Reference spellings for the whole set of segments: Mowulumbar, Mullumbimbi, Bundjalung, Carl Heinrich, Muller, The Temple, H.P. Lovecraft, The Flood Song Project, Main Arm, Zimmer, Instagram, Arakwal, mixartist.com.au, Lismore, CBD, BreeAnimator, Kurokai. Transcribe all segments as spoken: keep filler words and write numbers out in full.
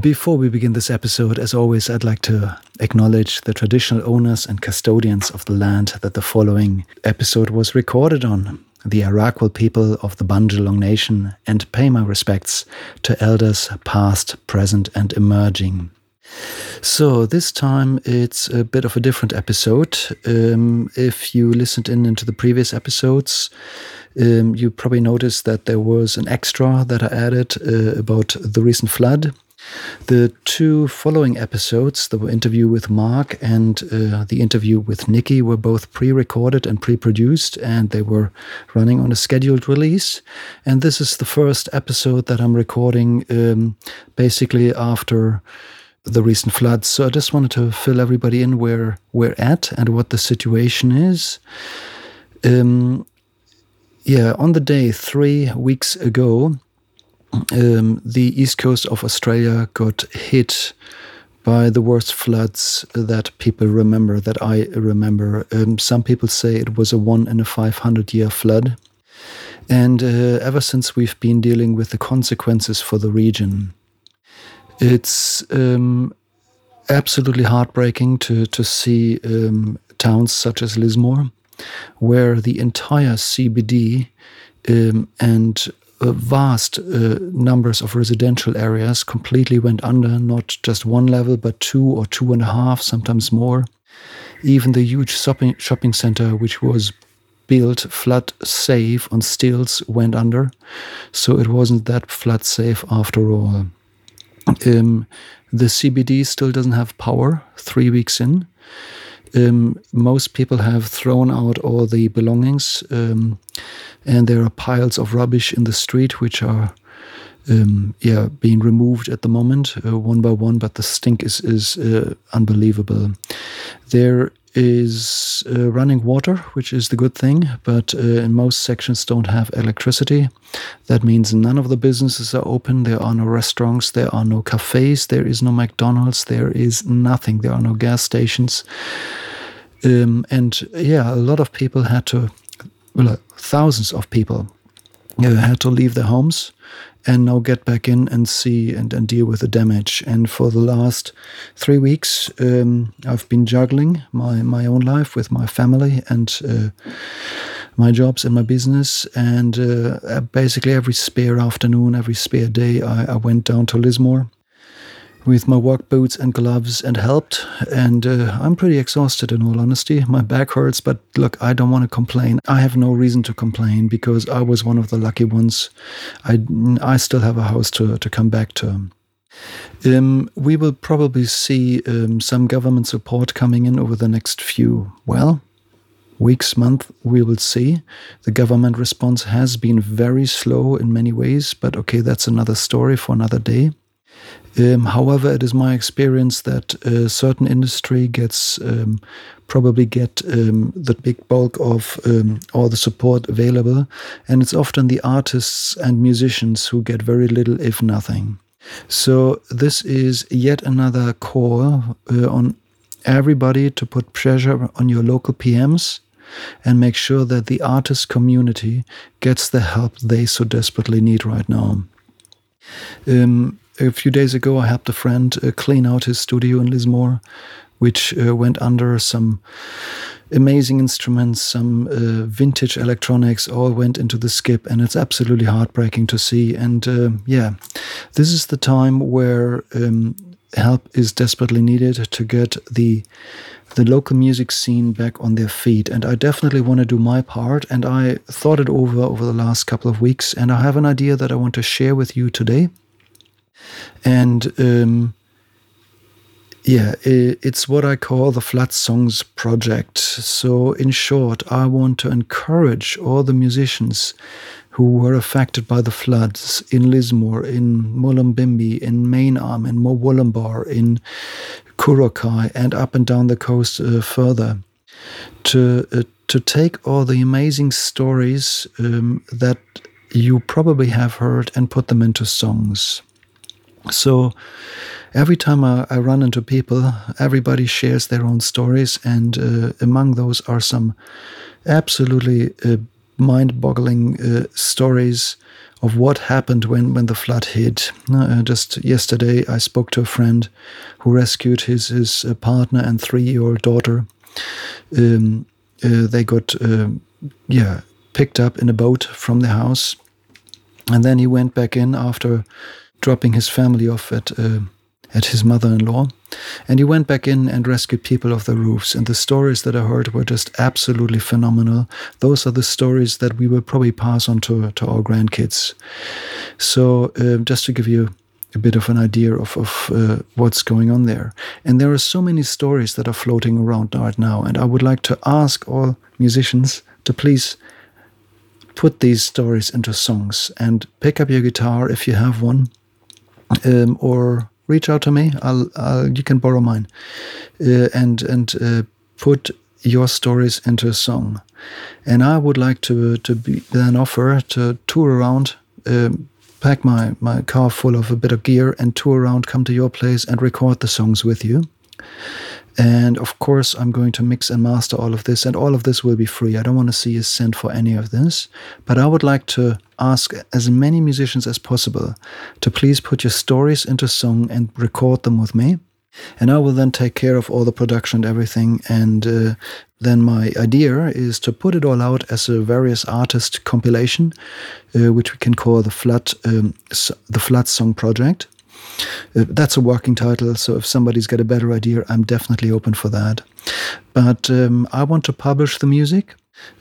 Before we begin this episode, as always, I'd like to acknowledge the traditional owners and custodians of the land that the following episode was recorded on, the Arakwal people of the Bundjalung Nation, and pay my respects to elders past, present, and emerging. So this time it's a bit of a different episode. Um, if you listened in into the previous episodes, um, you probably noticed that there was an extra that I added uh, about the recent flood. The two following episodes, the interview with Mark and uh, the interview with Nikki, were both pre-recorded and pre-produced, and they were running on a scheduled release. And this is the first episode that I'm recording um, basically after the recent floods. So I just wanted to fill everybody in where we're at and what the situation is. Um, yeah, on the day three weeks ago, Um, the east coast of Australia got hit by the worst floods that people remember, that I remember. Um, some people say it was a one in a five hundred year flood. And uh, ever since, we've been dealing with the consequences for the region. It's um, absolutely heartbreaking to, to see um, towns such as Lismore, where the entire C B D um, and Uh, vast uh, numbers of residential areas completely went under, not just one level, but two or two and a half, sometimes more. Even the huge shopping, shopping center, which was built flood safe on stilts, went under. So it wasn't that flood safe after all. Um, the C B D still doesn't have power three weeks in. Um, most people have thrown out all the belongings, um, and there are piles of rubbish in the street which are um, yeah, being removed at the moment, uh, one by one, but the stink is, is uh, unbelievable. There is uh, running water, which is the good thing, but uh, in most sections don't have electricity. That means none of the businesses are open. There are no restaurants, there are no cafes, there is no McDonald's, there is nothing. There are no gas stations. Um, and yeah, a lot of people had to, well, thousands of people uh, had to leave their homes and now get back in and see and, and deal with the damage. And for the last three weeks, um, I've been juggling my, my own life with my family and uh, my jobs and my business. And uh, basically every spare afternoon, every spare day, I, I went down to Lismore with my work boots and gloves and helped. And uh, I'm pretty exhausted, in all honesty. My back hurts, but look, I don't want to complain. I have no reason to complain because I was one of the lucky ones. I, I still have a house to, to come back to. Um, we will probably see um, some government support coming in over the next few, well, weeks, month, we will see. The government response has been very slow in many ways, but okay, that's another story for another day. Um, however, it is my experience that a certain industry gets um, probably get um, the big bulk of um, all the support available, and it's often the artists and musicians who get very little, if nothing. So this is yet another call uh, on everybody to put pressure on your local P Ms and make sure that the artist community gets the help they so desperately need right now. Um, A few days ago, I helped a friend uh, clean out his studio in Lismore, which uh, went under. Some amazing instruments, some uh, vintage electronics, all went into the skip, and it's absolutely heartbreaking to see. And uh, yeah, this is the time where um, help is desperately needed to get the the local music scene back on their feet. And I definitely want to do my part, and I thought it over over the last couple of weeks, and I have an idea that I want to share with you today. And um, yeah, it's what I call the Flood Songs Project. So in short, I want to encourage all the musicians who were affected by the floods in Lismore, in Mullumbimbi, in Main Arm, in Mowulumbar, in Kurokai, and up and down the coast uh, further, to uh, to take all the amazing stories um, that you probably have heard and put them into songs. So every time I, I run into people, everybody shares their own stories, and uh, among those are some absolutely uh, mind-boggling uh, stories of what happened when, when the flood hit. Uh, just yesterday, I spoke to a friend who rescued his, his uh, partner and three-year-old daughter. Um, uh, they got uh, yeah picked up in a boat from the house. And then he went back in after dropping his family off at uh, at his mother-in-law. And he went back in and rescued people off the roofs. And the stories that I heard were just absolutely phenomenal. Those are the stories that we will probably pass on to, to our grandkids. So uh, just to give you a bit of an idea of, of uh, what's going on there. And there are so many stories that are floating around right now. And I would like to ask all musicians to please put these stories into songs and pick up your guitar if you have one, um, or reach out to me. I'll, I'll, you can borrow mine, uh, and and uh, put your stories into a song. And I would like to to be then offer to tour around, um, pack my my car full of a bit of gear and tour around, come to your place and record the songs with you. And of course, I'm going to mix and master all of this, and all of this will be free. I don't want to see a cent for any of this, but I would like to ask as many musicians as possible to please put your stories into song and record them with me. And I will then take care of all the production and everything. And uh, then my idea is to put it all out as a various artist compilation, uh, which we can call the Flood, um, the Flood Song Project. Uh, that's a working title, so if somebody's got a better idea, I'm definitely open for that. But um, I want to publish the music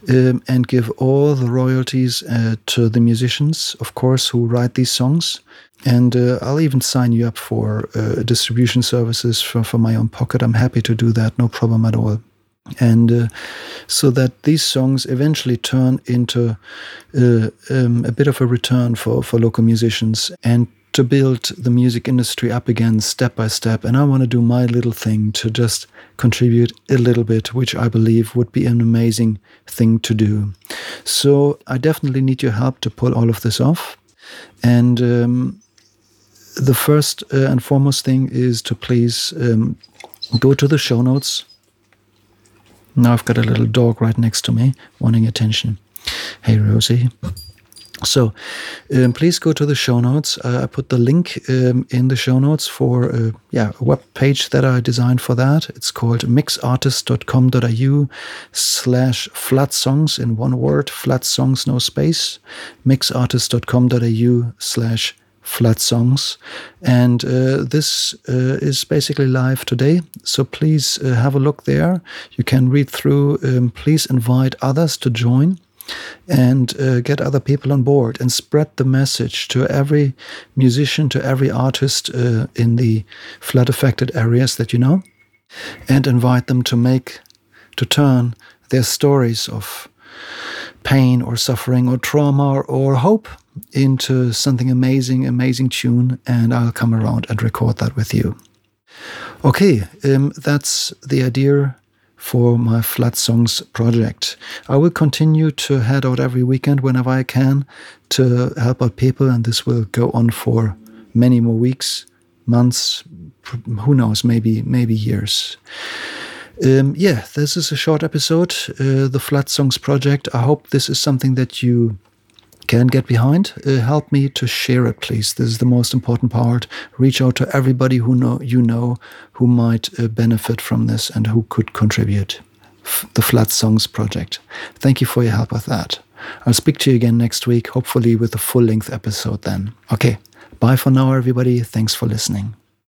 um, and give all the royalties uh, to the musicians, of course, who write these songs. And uh, I'll even sign you up for uh, distribution services from, from my own pocket. I'm happy to do that, no problem at all. And uh, so that these songs eventually turn into uh, um, a bit of a return for, for local musicians and to build the music industry up again step by step. And I want to do my little thing to just contribute a little bit, which I believe would be an amazing thing to do. So I definitely need your help to pull all of this off. And um, the first uh, and foremost thing is to please um, go to the show notes. Now I've got a little dog right next to me wanting attention. Hey, Rosie. So um, please go to the show notes. Uh, I put the link um, in the show notes for uh, yeah, a web page that I designed for that. It's called mixartist.com.au slash flood songs in one word, flood songs, no space, mixartist.com.au slash flood songs. And uh, this uh, is basically live today. So please uh, have a look there. You can read through. Um, please invite others to join and uh, get other people on board and spread the message to every musician, to every artist uh, in the flood-affected areas that you know, and invite them to make, to turn their stories of pain or suffering or trauma or hope into something amazing, amazing tune, and I'll come around and record that with you. Okay, um, that's the idea for my Flood Songs project. I will continue to head out every weekend whenever I can to help out people, and this will go on for many more weeks, months, who knows, maybe maybe years. Um, yeah, this is a short episode, uh, the Flood Songs project. I hope this is something that you can get behind. Uh, help me to share it, please. This is the most important part. Reach out to everybody who know you know who might uh, benefit from this and who could contribute. F- the Flood Songs Project. Thank you for your help with that. I'll speak to you again next week, hopefully with a full-length episode then. Okay, bye for now, everybody. Thanks for listening.